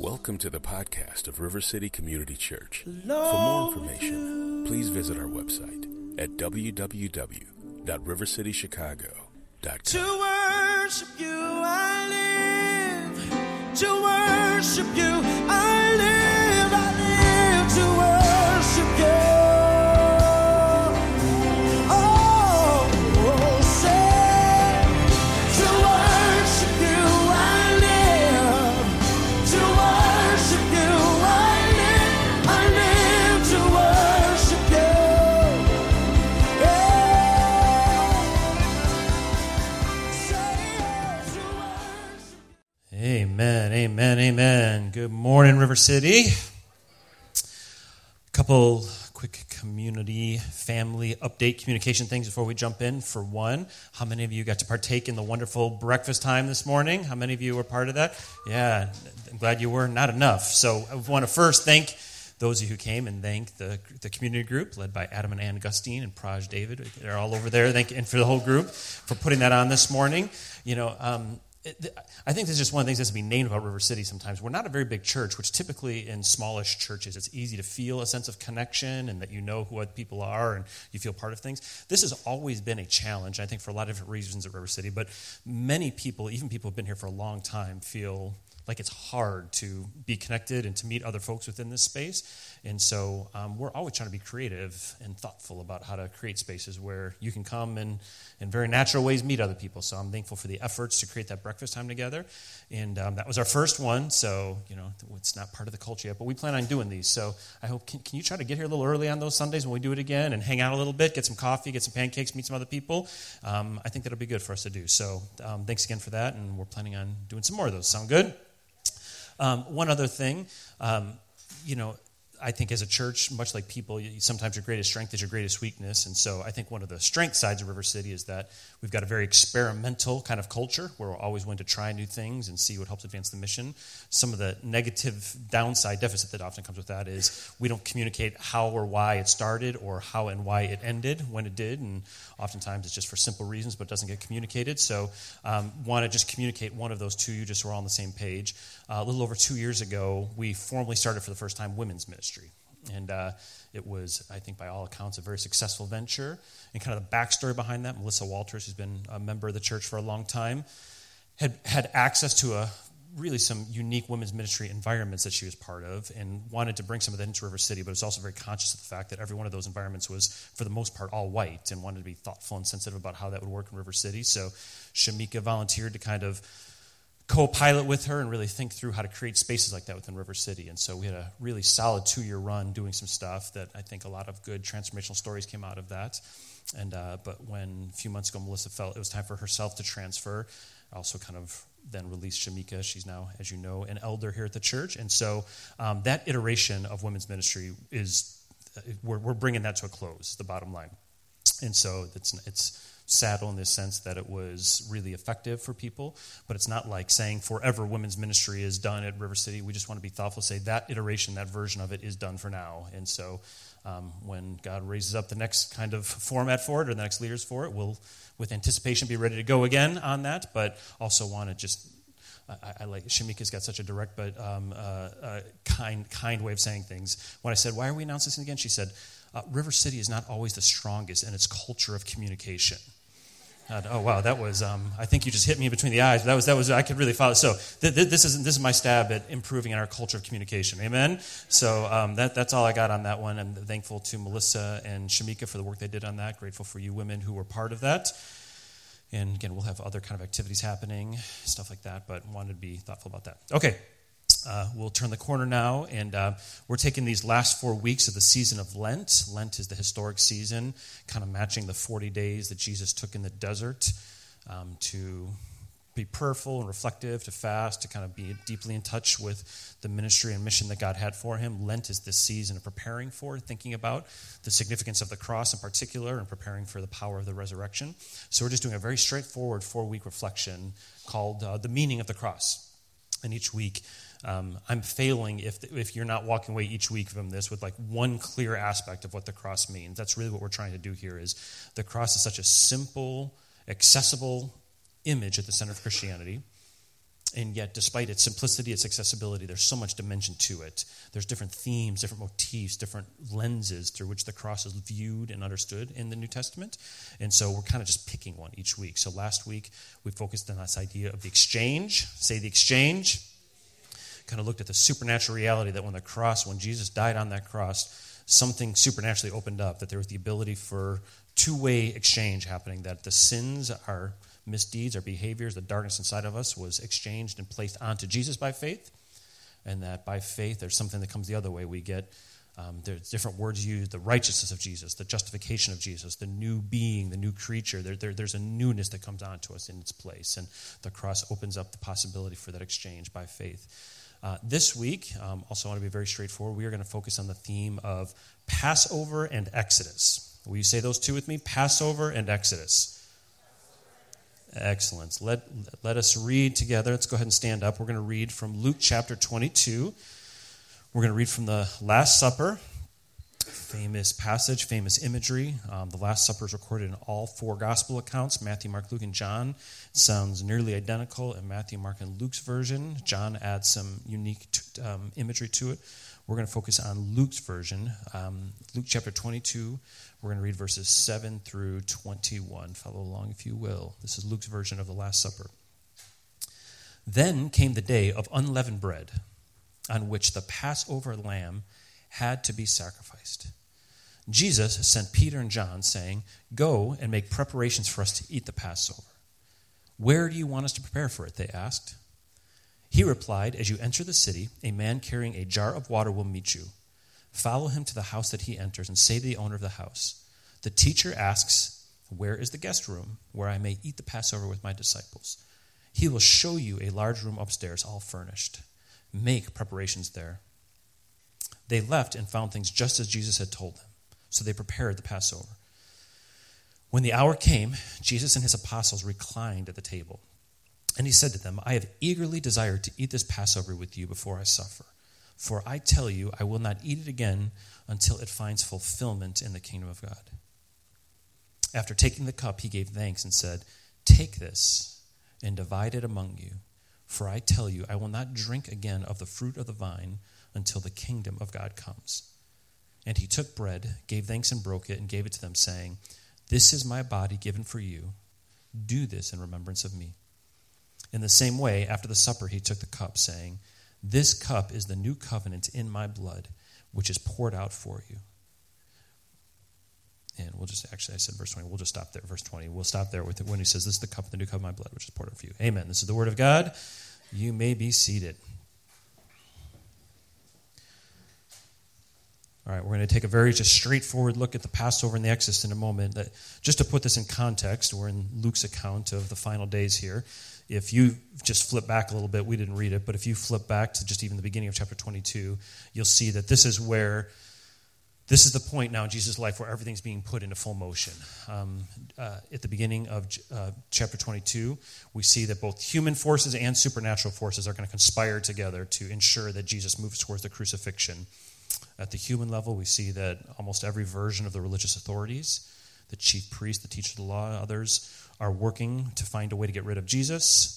Welcome to the podcast of River City Community Church. For more information, please visit our website at www.rivercitychicago.com. To worship you, I live. To worship you, I live. I live to worship you. Amen, amen, amen. Good morning, River City. A couple quick community, family update, communication things before we jump in. For one, how many of you got to partake in the wonderful breakfast time this morning? How many of you were part of that? Yeah, I'm glad you were. Not enough. So I want to first thank those of you who came and thank the community group led by Adam and Anne Augustine and Praj David. They're all over there. Thank you, and for the whole group for putting that on this morning. You know, I think this is just one of the things that's been named about River City sometimes. We're not a very big church, which typically in smallish churches, it's easy to feel a sense of connection and that you know who other people are and you feel part of things. This has always been a challenge, I think, for a lot of different reasons at River City. But many people, even people who have been here for a long time, feel like it's hard to be connected and to meet other folks within this space. And so we're always trying to be creative and thoughtful about how to create spaces where you can come and in very natural ways meet other people. So I'm thankful for the efforts to create that breakfast time together. And that was our first one, so you know it's not part of the culture yet, but we plan on doing these. So I hope, can you try to get here a little early on those Sundays when we do it again and hang out a little bit, get some coffee, get some pancakes, meet some other people. I think that'll be good for us to do. So thanks again for that, and we're planning on doing some more of those. Sound good? One other thing, you know, I think as a church, much like people, sometimes your greatest strength is your greatest weakness. And so I think one of the strength sides of River City is that we've got a very experimental kind of culture where we're always willing to try new things and see what helps advance the mission. Some of the negative downside deficit that often comes with that is we don't communicate how or why it started or how and why it ended when it did. And oftentimes it's just for simple reasons, but it doesn't get communicated. So want to just communicate one of those to you just so we're all on the same page. A little over 2 years ago, we formally started for the first time women's ministry. And it was, I think by all accounts, a very successful venture. And kind of the backstory behind that, Melissa Walters, who's been a member of the church for a long time, had access to some unique women's ministry environments that she was part of and wanted to bring some of that into River City, but was also very conscious of the fact that every one of those environments was, for the most part, all white and wanted to be thoughtful and sensitive about how that would work in River City. So Shamika volunteered to kind of co-pilot with her and really think through how to create spaces like that within River City. And so we had a really solid 2-year run doing some stuff that I think a lot of good transformational stories came out of that. And but when a few months ago Melissa felt it was time for herself to transfer, I also kind of then released Shamika. She's now, as you know, an elder here at the church. And so that iteration of women's ministry is, we're bringing that to a close, the bottom line. And so it's saddle in the sense that it was really effective for people, but it's not like saying forever women's ministry is done at River City. We just want to be thoughtful, say that iteration, that version of it is done for now. And so when God raises up the next kind of format for it or the next leaders for it, we'll, with anticipation, be ready to go again on that, but also want to just, I like Shamika's got such a direct but kind way of saying things. When I said, why are we announcing this again? She said, River City is not always the strongest in its culture of communication. Oh wow, that was. I think you just hit me between the eyes. But that was. I could really follow. So this is my stab at improving our culture of communication. Amen. So that's all I got on that one. I'm thankful to Melissa and Shamika for the work they did on that. Grateful for you women who were part of that. And again, we'll have other kind of activities happening, stuff like that. But wanted to be thoughtful about that. Okay. We'll turn the corner now, and we're taking these last 4 weeks of the season of Lent. Lent is the historic season, kind of matching the 40 days that Jesus took in the desert to be prayerful and reflective, to fast, to kind of be deeply in touch with the ministry and mission that God had for him. Lent is this season of preparing for, thinking about the significance of the cross in particular, and preparing for the power of the resurrection. So we're just doing a very straightforward 4-week reflection called The Meaning of the Cross. And each week, I'm failing if you're not walking away each week from this with like one clear aspect of what the cross means. That's really what we're trying to do here is the cross is such a simple, accessible image at the center of Christianity. And yet, despite its simplicity, its accessibility, there's so much dimension to it. There's different themes, different motifs, different lenses through which the cross is viewed and understood in the New Testament. And so we're kind of just picking one each week. So last week, we focused on this idea of the exchange. Say the exchange. Kind of looked at the supernatural reality that when Jesus died on that cross, something supernaturally opened up, that there was the ability for two-way exchange happening, that the sins are... misdeeds, our behaviors, the darkness inside of us was exchanged and placed onto Jesus by faith, and that by faith there's something that comes the other way. We get, there's different words used, the righteousness of Jesus, the justification of Jesus, the new being, the new creature. There's a newness that comes onto us in its place, and the cross opens up the possibility for that exchange by faith. This week, also want to be very straightforward, we are going to focus on the theme of Passover and Exodus. Will you say those two with me? Passover and Exodus. Excellent. Let us read together. Let's go ahead and stand up. We're going to read from Luke chapter 22. We're going to read from the Last Supper, famous passage, famous imagery. The Last Supper is recorded in all four gospel accounts, Matthew, Mark, Luke, and John. It sounds nearly identical in Matthew, Mark, and Luke's version. John adds some unique imagery to it. We're going to focus on Luke's version. Luke chapter 22, we're going to read verses 7 through 21. Follow along if you will. This is Luke's version of the Last Supper. Then came the day of unleavened bread, on which the Passover lamb had to be sacrificed. Jesus sent Peter and John, saying, "Go and make preparations for us to eat the Passover." "Where do you want us to prepare for it?" they asked. He replied, "As you enter the city, a man carrying a jar of water will meet you. Follow him to the house that he enters and say to the owner of the house, 'The teacher asks, where is the guest room where I may eat the Passover with my disciples?' He will show you a large room upstairs, all furnished. Make preparations there." They left and found things just as Jesus had told them. So they prepared the Passover. When the hour came, Jesus and his apostles reclined at the table. And he said to them, "I have eagerly desired to eat this Passover with you before I suffer. For I tell you, I will not eat it again until it finds fulfillment in the kingdom of God." After taking the cup, he gave thanks and said, "Take this and divide it among you. For I tell you, I will not drink again of the fruit of the vine until the kingdom of God comes." And he took bread, gave thanks and broke it, and gave it to them, saying, "This is my body given for you. Do this in remembrance of me." In the same way, after the supper, he took the cup, saying, "This cup is the new covenant in my blood, which is poured out for you." And we'll just, actually, I said verse 20. We'll just stop there. Verse 20. We'll stop there with it when he says, "This is the cup, the new covenant in my blood, which is poured out for you." Amen. This is the word of God. You may be seated. All right, we're going to take a very just straightforward look at the Passover and the Exodus in a moment. Just to put this in context, we're in Luke's account of the final days here. If you just flip back a little bit, we didn't read it, but if you flip back to just even the beginning of chapter 22, you'll see that this is the point now in Jesus' life where everything's being put into full motion. At the beginning of chapter 22, we see that both human forces and supernatural forces are going to conspire together to ensure that Jesus moves towards the crucifixion. At the human level, we see that almost every version of the religious authorities, the chief priest, the teacher of the law, others, are working to find a way to get rid of Jesus.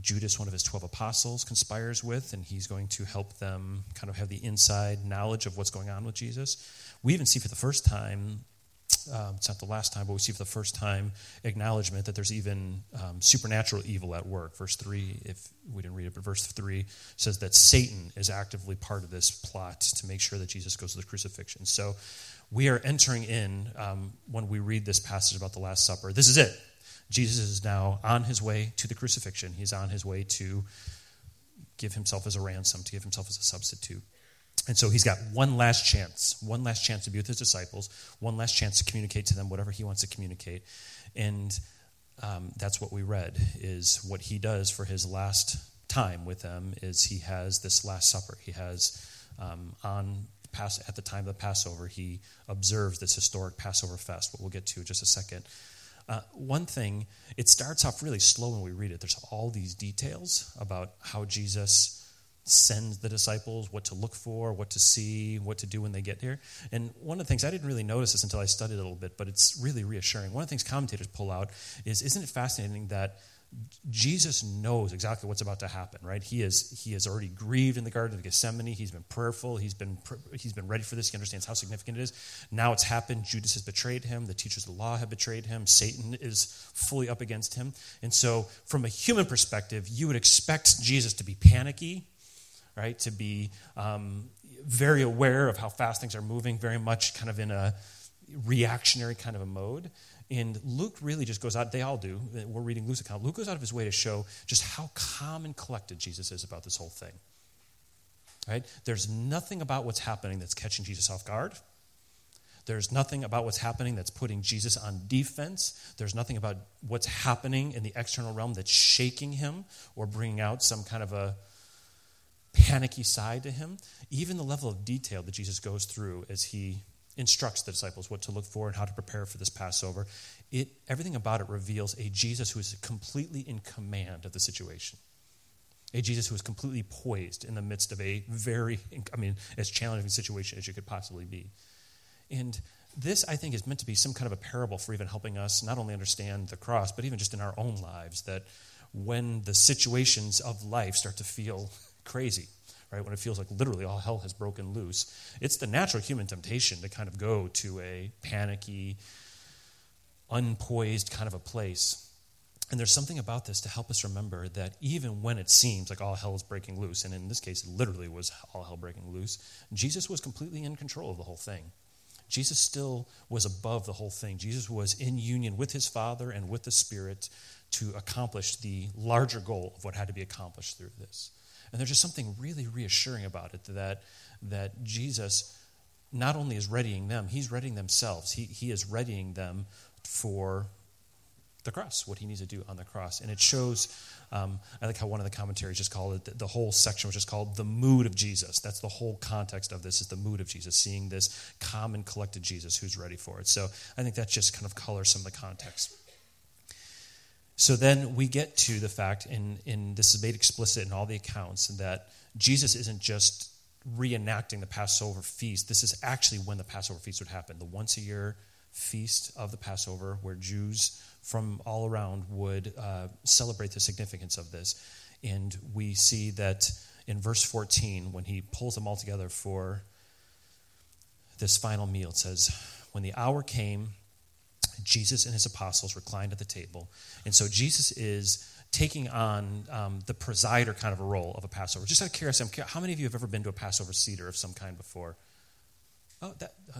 Judas, one of his 12 apostles, conspires with, and he's going to help them kind of have the inside knowledge of what's going on with Jesus. We even see for the first time, it's not the last time, but we see for the first time acknowledgement that there's even supernatural evil at work. Verse 3, if we didn't read it, but verse 3 says that Satan is actively part of this plot to make sure that Jesus goes to the crucifixion. So we are entering in, when we read this passage about the Last Supper, this is it. Jesus is now on his way to the crucifixion. He's on his way to give himself as a ransom, to give himself as a substitute. And so he's got one last chance to be with his disciples, one last chance to communicate to them whatever he wants to communicate. And that's what we read, is what he does for his last time with them is he has this Last Supper. He has at the time of the Passover, he observes this historic Passover fest, what we'll get to in just a second. One thing, it starts off really slow when we read it. There's all these details about how Jesus sends the disciples, what to look for, what to see, what to do when they get here. And one of the things, I didn't really notice this until I studied a little bit, but it's really reassuring. One of the things commentators pull out is, isn't it fascinating that Jesus knows exactly what's about to happen, right? He is already grieved in the Garden of Gethsemane. He's been prayerful. He's been ready for this. He understands how significant it is. Now it's happened. Judas has betrayed him. The teachers of the law have betrayed him. Satan is fully up against him. And so from a human perspective, you would expect Jesus to be panicky, right? To be very aware of how fast things are moving, very much kind of in a reactionary kind of a mode. And Luke really just goes out, they all do, we're reading Luke's account, Luke goes out of his way to show just how calm and collected Jesus is about this whole thing. Right? There's nothing about what's happening that's catching Jesus off guard. There's nothing about what's happening that's putting Jesus on defense. There's nothing about what's happening in the external realm that's shaking him or bringing out some kind of a panicky side to him. Even the level of detail that Jesus goes through as he instructs the disciples what to look for and how to prepare for this Passover, everything about it reveals a Jesus who is completely in command of the situation, a Jesus who is completely poised in the midst of a very, as challenging situation as you could possibly be. And this, I think, is meant to be some kind of a parable for even helping us not only understand the cross, but even just in our own lives, that when the situations of life start to feel crazy, right, when it feels like literally all hell has broken loose, it's the natural human temptation to kind of go to a panicky, unpoised kind of a place. And there's something about this to help us remember that even when it seems like all hell is breaking loose, and in this case it literally was all hell breaking loose, Jesus was completely in control of the whole thing. Jesus still was above the whole thing. Jesus was in union with his Father and with the Spirit to accomplish the larger goal of what had to be accomplished through this. And there's just something really reassuring about it, that Jesus not only is readying them, he's readying themselves. He is readying them for the cross, what he needs to do on the cross. And it shows, I like how one of the commentaries just called it, the whole section was just called the mood of Jesus. That's the whole context of this, is the mood of Jesus, seeing this calm and collected Jesus who's ready for it. So I think that just kind of colors some of the context. So then we get to the fact, and this is made explicit in all the accounts, that Jesus isn't just reenacting the Passover feast. This is actually when the Passover feast would happen, the once-a-year feast of the Passover, where Jews from all around would celebrate the significance of this. And we see that in verse 14, when he pulls them all together for this final meal, it says, when the hour came, Jesus and his apostles reclined at the table. And so Jesus is taking on the presider kind of a role of a Passover. Just out of curiosity, how many of you have ever been to a Passover Seder of some kind before? Oh,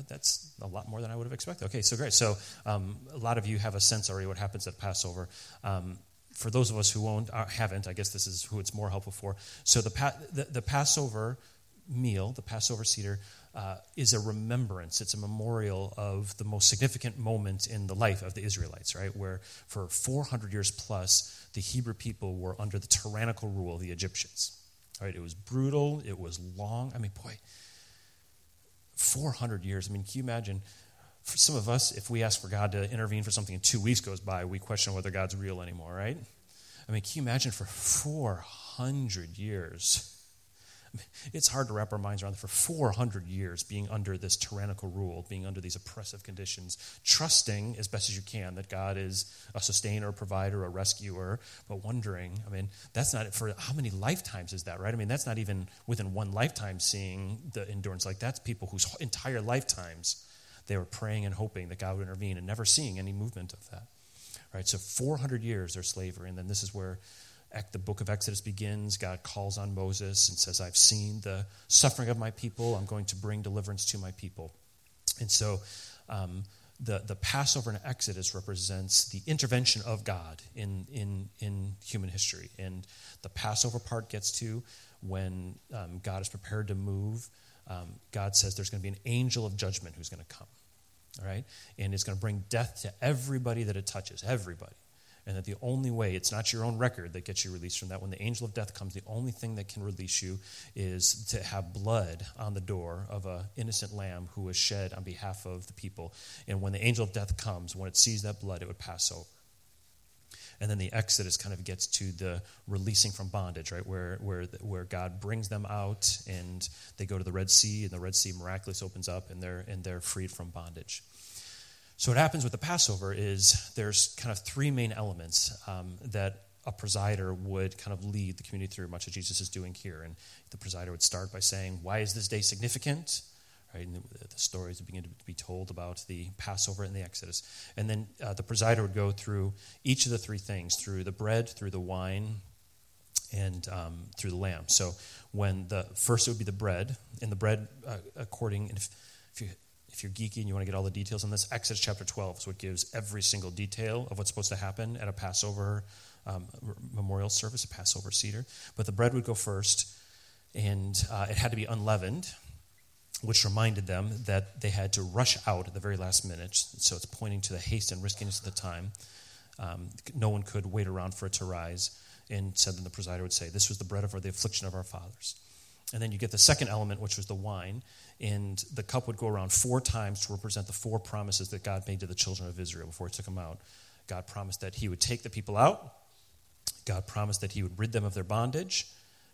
that's a lot more than I would have expected. Okay, so great. So a lot of you have a sense already what happens at Passover. For those of us who haven't, I guess this is who it's more helpful for. So the Passover meal, the Passover Seder, is a remembrance. It's a memorial of the most significant moment in the life of the Israelites, right? Where for 400 years plus, the Hebrew people were under the tyrannical rule of the Egyptians, right? It was brutal. It was long. 400 years. Can you imagine? For some of us, if we ask for God to intervene for something and 2 weeks goes by, we question whether God's real anymore, right? Can you imagine for 400 years... It's hard to wrap our minds around, for 400 years being under this tyrannical rule, being under these oppressive conditions, trusting as best as you can that God is a sustainer, a provider, a rescuer, but wondering, that's not it. For how many lifetimes is that, right? That's not even within one lifetime seeing the endurance. Like, that's people whose entire lifetimes they were praying and hoping that God would intervene and never seeing any movement of that, right? So 400 years they're slavery, and then this is where the book of Exodus begins. God calls on Moses and says, I've seen the suffering of my people. I'm going to bring deliverance to my people. And so the Passover in Exodus represents the intervention of God in human history. And the Passover part gets to when God is prepared to move. God says there's going to be an angel of judgment who's going to come. All right? And it's going to bring death to everybody that it touches, everybody. And that the only way, it's not your own record that gets you released from that. When the angel of death comes, the only thing that can release you is to have blood on the door of an innocent lamb who was shed on behalf of the people. And when the angel of death comes, when it sees that blood, it would pass over. And then the Exodus kind of gets to the releasing from bondage, right, where God brings them out and they go to the Red Sea, and the Red Sea miraculously opens up, and they're freed from bondage. So what happens with the Passover is there's kind of three main elements that a presider would kind of lead the community through much of Jesus is doing here. And the presider would start by saying, why is this day significant? Right? And the stories would begin to be told about the Passover and the Exodus. And then the presider would go through each of the three things, through the bread, through the wine, and through the lamb. So when the first, it would be the bread. And the bread, according, and if you're geeky and you want to get all the details on this, Exodus chapter 12 is what gives every single detail of what's supposed to happen at a Passover memorial service, a Passover Seder. But the bread would go first, and it had to be unleavened, which reminded them that they had to rush out at the very last minute. So it's pointing to the haste and riskiness of the time. No one could wait around for it to rise. And so then the presider would say, this was the bread of the affliction of our fathers. And then you get the second element, which was the wine. And the cup would go around four times to represent the four promises that God made to the children of Israel before he took them out. God promised that he would take the people out. God promised that he would rid them of their bondage.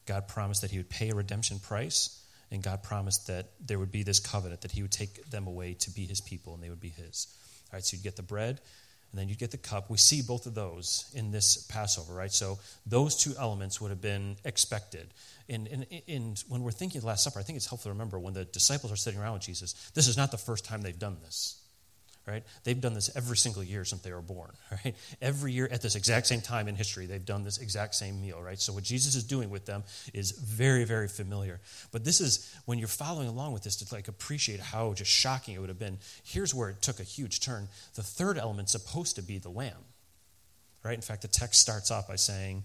God promised that he would pay a redemption price. And God promised that there would be this covenant, that he would take them away to be his people and they would be his. All right, so you'd get the bread and then you'd get the cup. We see both of those in this Passover, right? So those two elements would have been expected. And when we're thinking of the Last Supper, I think it's helpful to remember when the disciples are sitting around with Jesus, this is not the first time they've done this. Right? They've done this every single year since they were born. Right? Every year at this exact same time in history, they've done this exact same meal. Right? So what Jesus is doing with them is very, very familiar. But this is, when you're following along with this, to like appreciate how just shocking it would have been. Here's where it took a huge turn. The third element's supposed to be the lamb. Right? In fact, the text starts off by saying,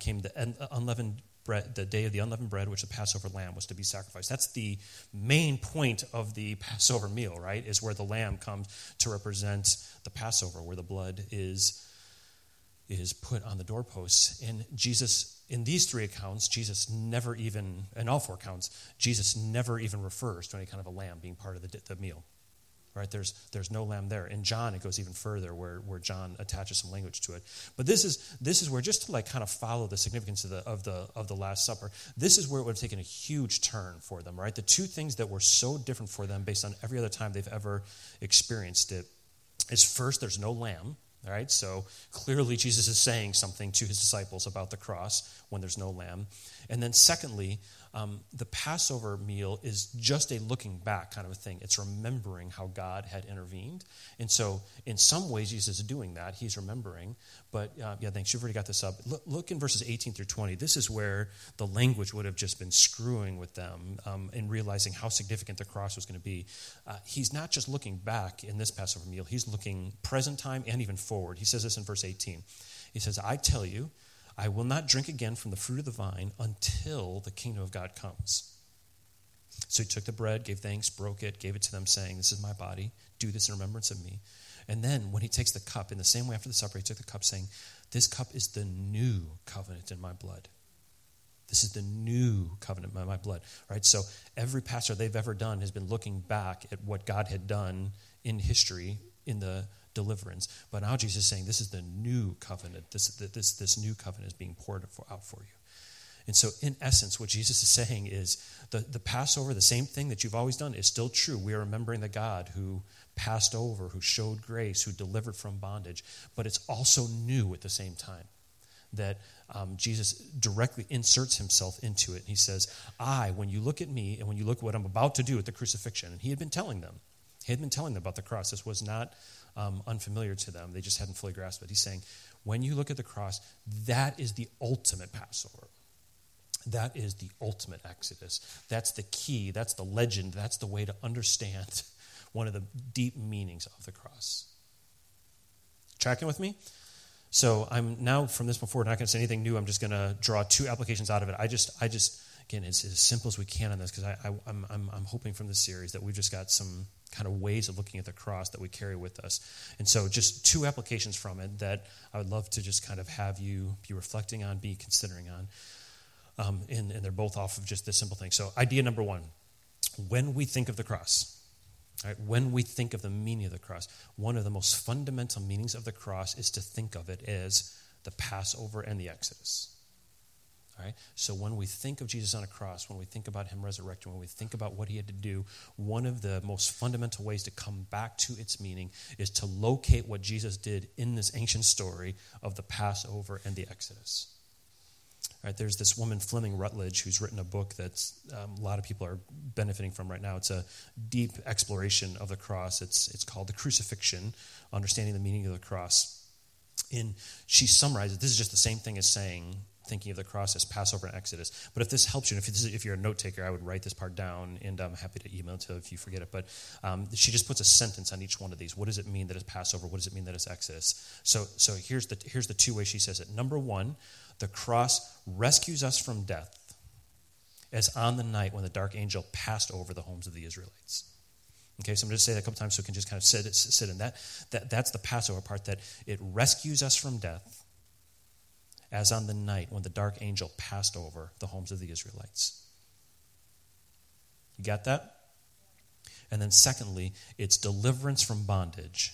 came the unleavened bread, the day of the unleavened bread, which the Passover lamb was to be sacrificed. That's the main point of the Passover meal, right? Is where the lamb comes to represent the Passover, where the blood is put on the doorposts. And Jesus, in these three accounts, in all four accounts, Jesus never even refers to any kind of a lamb being part of the meal. Right? There's no lamb there. In John, it goes even further where John attaches some language to it. But this is where, just to like kind of follow the significance of the Last Supper, this is where it would have taken a huge turn for them, right? The two things that were so different for them based on every other time they've ever experienced it is, first, there's no lamb, all right? So clearly Jesus is saying something to his disciples about the cross when there's no lamb. And then secondly, the Passover meal is just a looking back kind of a thing. It's remembering how God had intervened. And so in some ways, Jesus is doing that. He's remembering. But thanks. You've already got this up. Look in verses 18 through 20. This is where the language would have just been screwing with them in realizing how significant the cross was going to be. He's not just looking back in this Passover meal. He's looking present time and even forward. He says this in verse 18. He says, I tell you, I will not drink again from the fruit of the vine until the kingdom of God comes. So he took the bread, gave thanks, broke it, gave it to them, saying, this is my body. Do this in remembrance of me. And then when he takes the cup, in the same way after the supper, he took the cup, saying, this cup is the new covenant in my blood. This is the new covenant by my blood, right? So every Passover they've ever done has been looking back at what God had done in history in the deliverance, but now Jesus is saying, this is the new covenant. This new covenant is being poured out for you. And so in essence, what Jesus is saying is the Passover, the same thing that you've always done, is still true. We are remembering the God who passed over, who showed grace, who delivered from bondage, but it's also new at the same time, that Jesus directly inserts himself into it. He says, when you look at me and when you look at what I'm about to do at the crucifixion, and he had been telling them about the cross. This was not unfamiliar to them. They just hadn't fully grasped it. He's saying, when you look at the cross, that is the ultimate Passover. That is the ultimate Exodus. That's the key. That's the legend. That's the way to understand one of the deep meanings of the cross. Tracking with me? So I'm now, from this before, not going to say anything new. I'm just going to draw two applications out of it. I just again, it's as simple as we can on this, because I'm hoping from this series that we've just got some kind of ways of looking at the cross that we carry with us. And so just two applications from it that I would love to just kind of have you be reflecting on, be considering on. And they're both off of just this simple thing. So idea number one, when we think of the cross, right, when we think of the meaning of the cross, one of the most fundamental meanings of the cross is to think of it as the Passover and the Exodus. Right? So when we think of Jesus on a cross, when we think about him resurrected, when we think about what he had to do, one of the most fundamental ways to come back to its meaning is to locate what Jesus did in this ancient story of the Passover and the Exodus. Right, there's this woman, Fleming Rutledge, who's written a book that a lot of people are benefiting from right now. It's a deep exploration of the cross. It's called The Crucifixion: Understanding the Meaning of the Cross. And she summarizes, this is just the same thing as saying, thinking of the cross as Passover and Exodus. But if this helps you, and if you're a note taker, I would write this part down, and I'm happy to email it to you if you forget it. But she just puts a sentence on each one of these. What does it mean that it's Passover? What does it mean that it's Exodus? So here's the two ways she says it. Number one, the cross rescues us from death, as on the night when the dark angel passed over the homes of the Israelites. Okay, so I'm going to say that a couple times so we can just kind of sit in that. That's the Passover part, that it rescues us from death, as on the night when the dark angel passed over the homes of the Israelites. You got that? And then secondly, it's deliverance from bondage,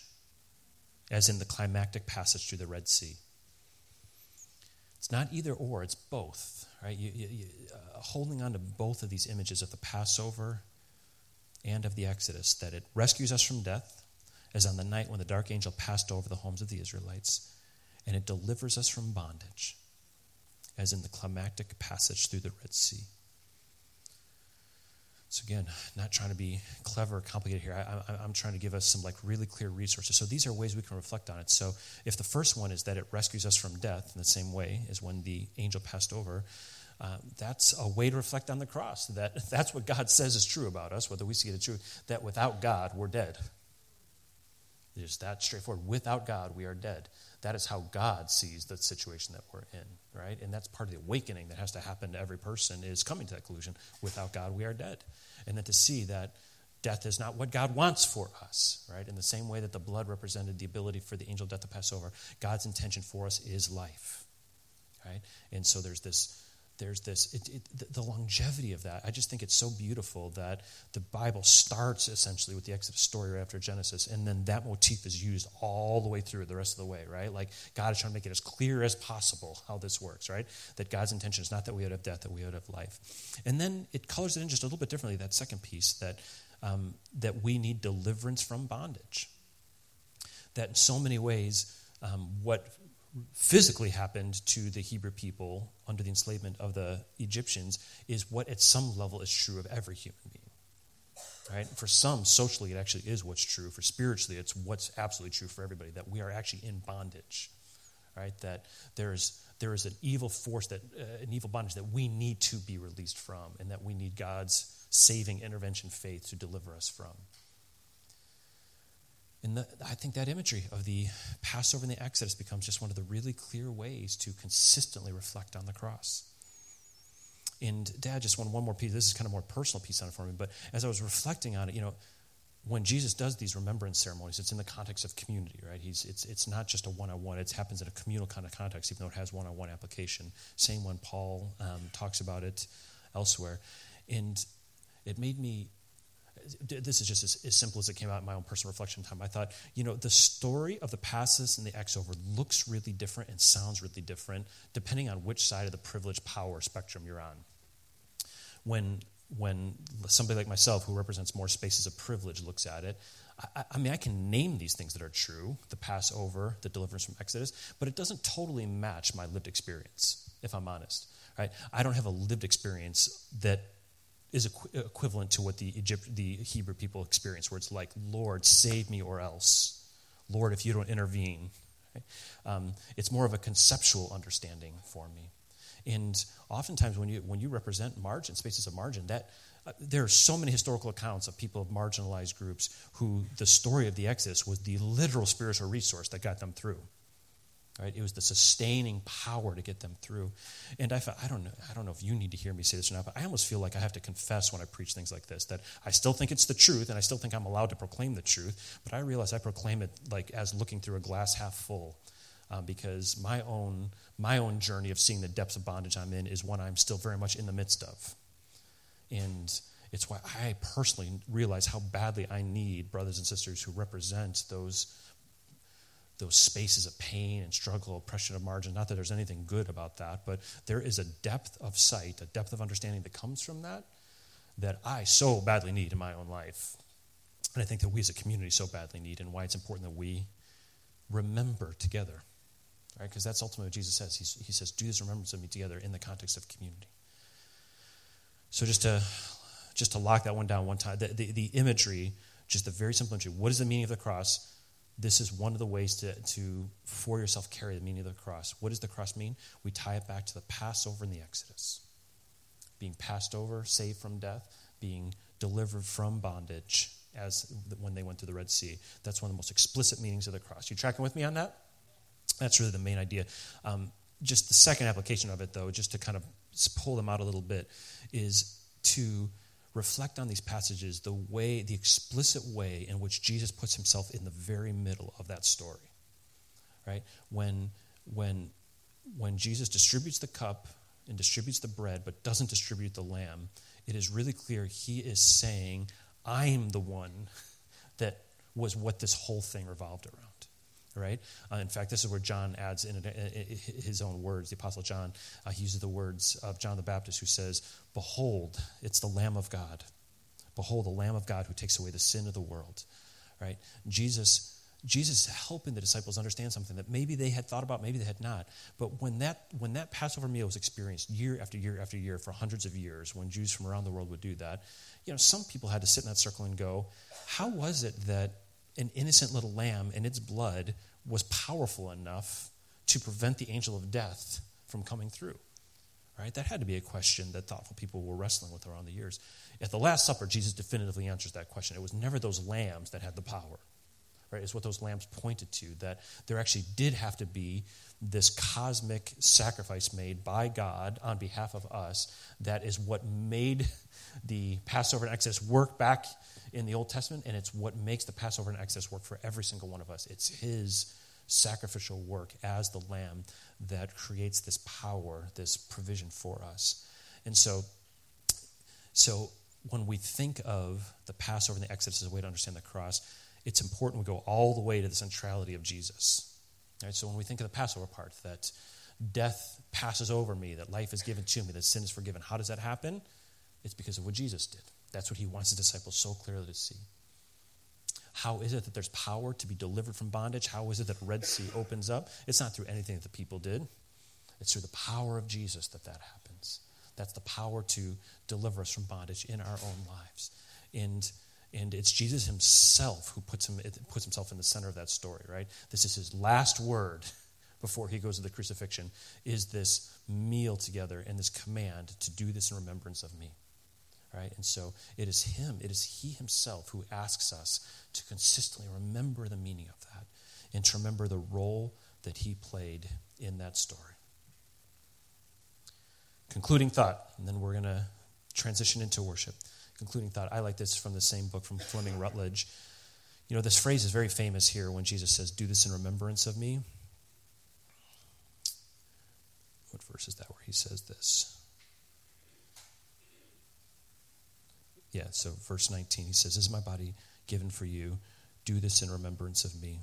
as in the climactic passage through the Red Sea. It's not either or, it's both. Right? You holding on to both of these images of the Passover and of the Exodus, that it rescues us from death, as on the night when the dark angel passed over the homes of the Israelites, and it delivers us from bondage, as in the climactic passage through the Red Sea. So again, not trying to be clever or complicated here. I'm trying to give us some like really clear resources. So these are ways we can reflect on it. So if the first one is that it rescues us from death in the same way as when the angel passed over, that's a way to reflect on the cross. That's what God says is true about us, whether we see it as true, that without God, we're dead. It's that straightforward. Without God, we are dead. That is how God sees the situation that we're in, right? And that's part of the awakening that has to happen to every person, is coming to that conclusion. Without God, we are dead. And then to see that death is not what God wants for us, right? In the same way that the blood represented the ability for the angel death to pass over, God's intention for us is life, right? And so the longevity of that. I just think it's so beautiful that the Bible starts essentially with the Exodus story right after Genesis, and then that motif is used all the way through the rest of the way, right? Like God is trying to make it as clear as possible how this works, right? That God's intention is not that we would have death, that we would have life. And then it colors it in just a little bit differently, that second piece, that we need deliverance from bondage. That in so many ways, what physically happened to the Hebrew people under the enslavement of the Egyptians is what at some level is true of every human being. Right? For some, socially, it actually is what's true. For spiritually, it's what's absolutely true for everybody, that we are actually in bondage. Right? That there is an evil force, an evil bondage that we need to be released from, and that we need God's saving intervention faith to deliver us from. And I think that imagery of the Passover and the Exodus becomes just one of the really clear ways to consistently reflect on the cross. And Dad, just one more piece. This is kind of more personal piece on it for me. But as I was reflecting on it, when Jesus does these remembrance ceremonies, it's in the context of community, right? It's not just a one-on-one. It happens in a communal kind of context, even though it has one-on-one application. Same one Paul talks about it elsewhere. And it made me... This is just as simple as it came out in my own personal reflection time. I thought, the story of the Passover and the Exodus looks really different and sounds really different depending on which side of the privilege power spectrum you're on. When somebody like myself, who represents more spaces of privilege, looks at it, I can name these things that are true, the Passover, the deliverance from Exodus, but it doesn't totally match my lived experience, if I'm honest. Right? I don't have a lived experience that is equivalent to what the Hebrew people experience, where it's like, Lord, save me or else. Lord, if you don't intervene. Right? It's more of a conceptual understanding for me. And oftentimes when you represent margin, spaces of margin, that there are so many historical accounts of people of marginalized groups who the story of the Exodus was the literal spiritual resource that got them through. Right? It was the sustaining power to get them through. And I don't know if you need to hear me say this or not, but I almost feel like I have to confess when I preach things like this, that I still think it's the truth, and I still think I'm allowed to proclaim the truth, but I realize I proclaim it like as looking through a glass half full, because my own journey of seeing the depths of bondage I'm in is one I'm still very much in the midst of. And it's why I personally realize how badly I need brothers and sisters who represent those those spaces of pain and struggle, oppression of margin. Not that there's anything good about that, but there is a depth of sight, a depth of understanding that comes from that, that I so badly need in my own life. And I think that we as a community so badly need, and why it's important that we remember together, right? Because that's ultimately what Jesus says. He says, do this remembrance of me together in the context of community. So just to lock that one down one time, the imagery, just the very simple imagery, what is the meaning of the cross? This is one of the ways to for yourself carry the meaning of the cross. What does the cross mean? We tie it back to the Passover and the Exodus. Being passed over, saved from death, being delivered from bondage as when they went through the Red Sea. That's one of the most explicit meanings of the cross. You tracking with me on that? That's really the main idea. Just the second application of it, though, just to kind of pull them out a little bit, is to reflect on these passages, the explicit way in which Jesus puts himself in the very middle of that story, right? When Jesus distributes the cup and distributes the bread but doesn't distribute the lamb, it is really clear he is saying, I am the one that was what this whole thing revolved around, right? In fact, this is where John adds in his own words, the Apostle John, he uses the words of John the Baptist who says, behold, it's the Lamb of God. Behold, the Lamb of God who takes away the sin of the world, right? Jesus helping the disciples understand something that maybe they had thought about, maybe they had not. But when that Passover meal was experienced year after year after year for hundreds of years, when Jews from around the world would do that, some people had to sit in that circle and go, how was it that an innocent little lamb and its blood was powerful enough to prevent the angel of death from coming through, right? That had to be a question that thoughtful people were wrestling with around the years. At the Last Supper, Jesus definitively answers that question. It was never those lambs that had the power, right? It's what those lambs pointed to, that there actually did have to be this cosmic sacrifice made by God on behalf of us that is what made the Passover and Exodus work back in the Old Testament, and it's what makes the Passover and Exodus work for every single one of us. It's his sacrificial work as the lamb that creates this power, this provision for us. And so when we think of the Passover and the Exodus as a way to understand the cross, it's important we go all the way to the centrality of Jesus. Right? So when we think of the Passover part, that death passes over me, that life is given to me, that sin is forgiven, how does that happen? It's because of what Jesus did. That's what he wants his disciples so clearly to see. How is it that there's power to be delivered from bondage? How is it that the Red Sea opens up? It's not through anything that the people did. It's through the power of Jesus that happens. That's the power to deliver us from bondage in our own lives. And it's Jesus himself who puts himself in the center of that story, right? This is his last word before he goes to the crucifixion, is this meal together and this command to do this in remembrance of me. Right? And so it is him, it is he himself who asks us to consistently remember the meaning of that and to remember the role that he played in that story. Concluding thought, and then we're going to transition into worship. Concluding thought, I like this from the same book from Fleming Rutledge. This phrase is very famous here when Jesus says, do this in remembrance of me. What verse is that where he says this? Yeah, so verse 19, he says, this is my body given for you. Do this in remembrance of me.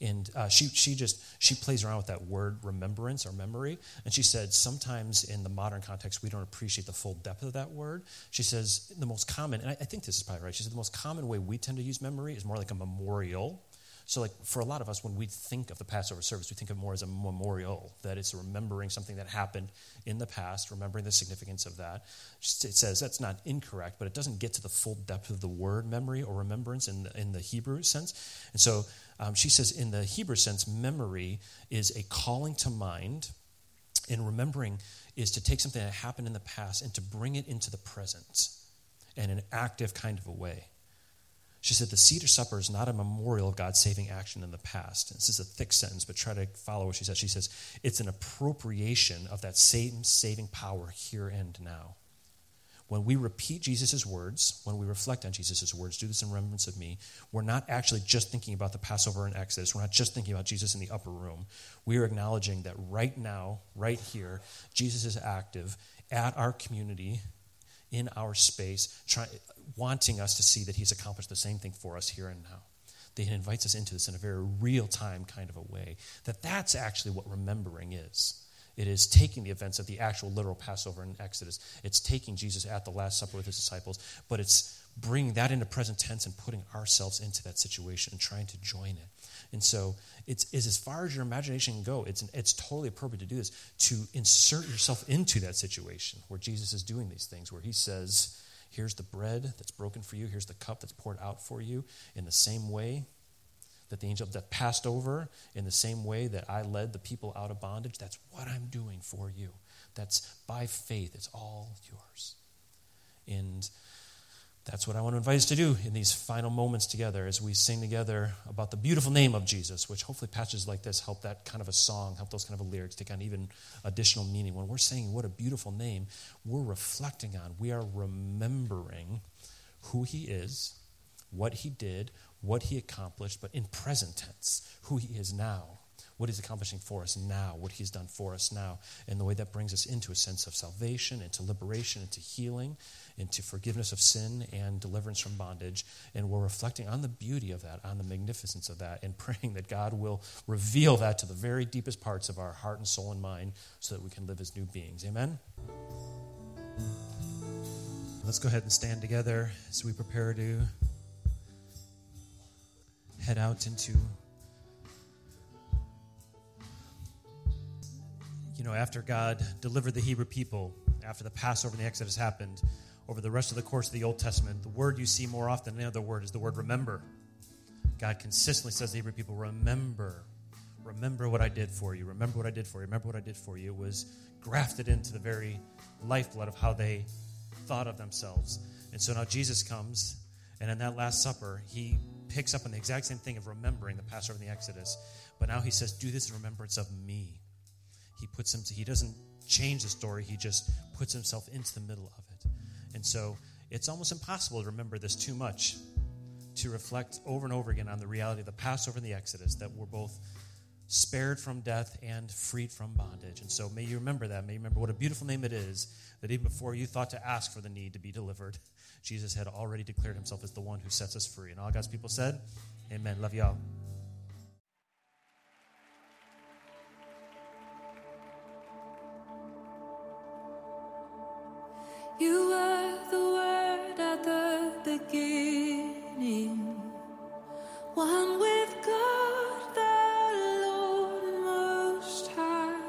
And she plays around with that word remembrance or memory. And she said sometimes in the modern context, we don't appreciate the full depth of that word. She says the most common, and I think this is probably right, she said the most common way we tend to use memory is more like a memorial. So like for a lot of us, when we think of the Passover service, we think of more as a memorial, that it's remembering something that happened in the past, remembering the significance of that. It says that's not incorrect, but it doesn't get to the full depth of the word memory or remembrance in the Hebrew sense. And so she says in the Hebrew sense, memory is a calling to mind, and remembering is to take something that happened in the past and to bring it into the present in an active kind of a way. She said, the Seder Supper is not a memorial of God's saving action in the past. And this is a thick sentence, but try to follow what she says. She says, it's an appropriation of that same saving power here and now. When we repeat Jesus' words, when we reflect on Jesus' words, do this in remembrance of me, we're not actually just thinking about the Passover and Exodus. We're not just thinking about Jesus in the upper room. We are acknowledging that right now, right here, Jesus is active at our community, in our space, wanting us to see that he's accomplished the same thing for us here and now. He invites us into this in a very real-time kind of a way, that's actually what remembering is. It is taking the events of the actual literal Passover in Exodus. It's taking Jesus at the Last Supper with his disciples, but it's bringing that into present tense and putting ourselves into that situation and trying to join it. And so it's as far as your imagination can go, it's totally appropriate to do this, to insert yourself into that situation where Jesus is doing these things, where he says, here's the bread that's broken for you, here's the cup that's poured out for you, in the same way that the angel of death passed over, in the same way that I led the people out of bondage, that's what I'm doing for you. That's by faith, it's all yours. And that's what I want to invite us to do in these final moments together as we sing together about the beautiful name of Jesus, which hopefully passages like this help that kind of a song, help those kind of a lyrics take on even additional meaning. When we're saying what a beautiful name, we're reflecting on, we are remembering who he is, what he did, what he accomplished, but in present tense, who he is now, what he's accomplishing for us now, what he's done for us now, and the way that brings us into a sense of salvation, into liberation, into healing, into forgiveness of sin and deliverance from bondage. And we're reflecting on the beauty of that, on the magnificence of that, and praying that God will reveal that to the very deepest parts of our heart and soul and mind so that we can live as new beings. Amen? Let's go ahead and stand together as we prepare to head out into, after God delivered the Hebrew people, after the Passover and the Exodus happened, over the rest of the course of the Old Testament, the word you see more often than any other word is the word remember. God consistently says to the Hebrew people, remember. Remember what I did for you. Remember what I did for you. Remember what I did for you. It was grafted into the very lifeblood of how they thought of themselves. And so now Jesus comes, and in that Last Supper, he picks up on the exact same thing of remembering the Passover and the Exodus, but now he says, do this in remembrance of me. He doesn't change the story, he just puts himself into the middle of it. And so it's almost impossible to remember this too much, to reflect over and over again on the reality of the Passover and the Exodus, that we're both spared from death and freed from bondage. And so may you remember that. May you remember what a beautiful name it is, that even before you thought to ask for the need to be delivered, Jesus had already declared himself as the one who sets us free. And all God's people said, amen. Love y'all. You were the Word at the beginning, one with God, the Lord Most High.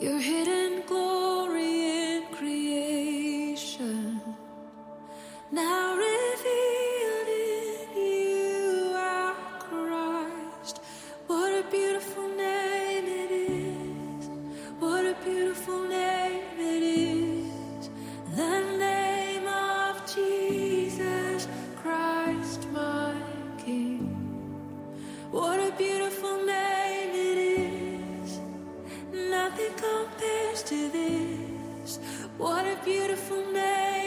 Your hidden glory in creation, now revealed in you are Christ. What a beautiful name it is. What a beautiful name it is. The name of Jesus Christ, my King. What a beautiful name it is. Nothing compares to this. What a beautiful name.